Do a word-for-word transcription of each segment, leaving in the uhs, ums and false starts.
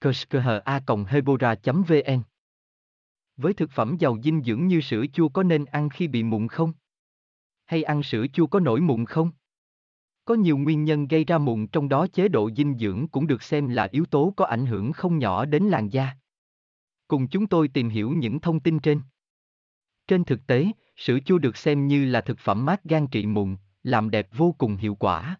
c s k h a hebora chấm v n. Với thực phẩm giàu dinh dưỡng như sữa chua có nên ăn khi bị mụn không? Hay ăn sữa chua có nổi mụn không? Có nhiều nguyên nhân gây ra mụn, trong đó chế độ dinh dưỡng cũng được xem là yếu tố có ảnh hưởng không nhỏ đến làn da. Cùng chúng tôi tìm hiểu những thông tin trên. Trên thực tế, sữa chua được xem như là thực phẩm mát gan trị mụn, làm đẹp vô cùng hiệu quả.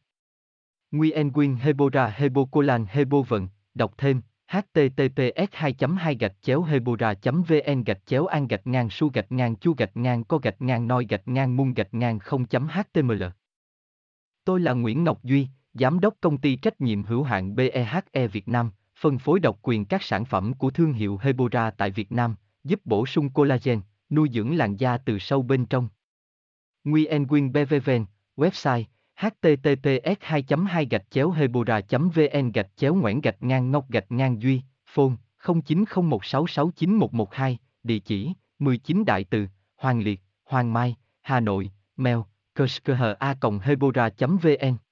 Nguyen Quyên Hebora Hebocollagen Hebovn, đọc thêm h t t p s hai chấm hai gạch chéo hebora chấm v n gạch chéo an gạch ngang su gạch ngang chu gạch ngang co gạch ngang noi gạch ngang mun gạch ngang không chấm h t m l. Tôi là Nguyễn Ngọc Duy, Giám đốc công ty trách nhiệm hữu hạn bê e hát e Việt Nam, phân phối độc quyền các sản phẩm của thương hiệu Hebora tại Việt Nam, giúp bổ sung collagen, nuôi dưỡng làn da từ sâu bên trong. Nguyen Quyên bê vê vê en, website h t t p s hai chấm hai gạch chéo hebora chấm v n gạch chéo ngoãn gạch ngang ngọc gạch ngang duy, phone không chín không một sáu sáu chín một một hai, địa chỉ mười chín Đại Từ, Hoàng Liệt, Hoàng Mai, Hà Nội, mail c s k h a hebora chấm v n.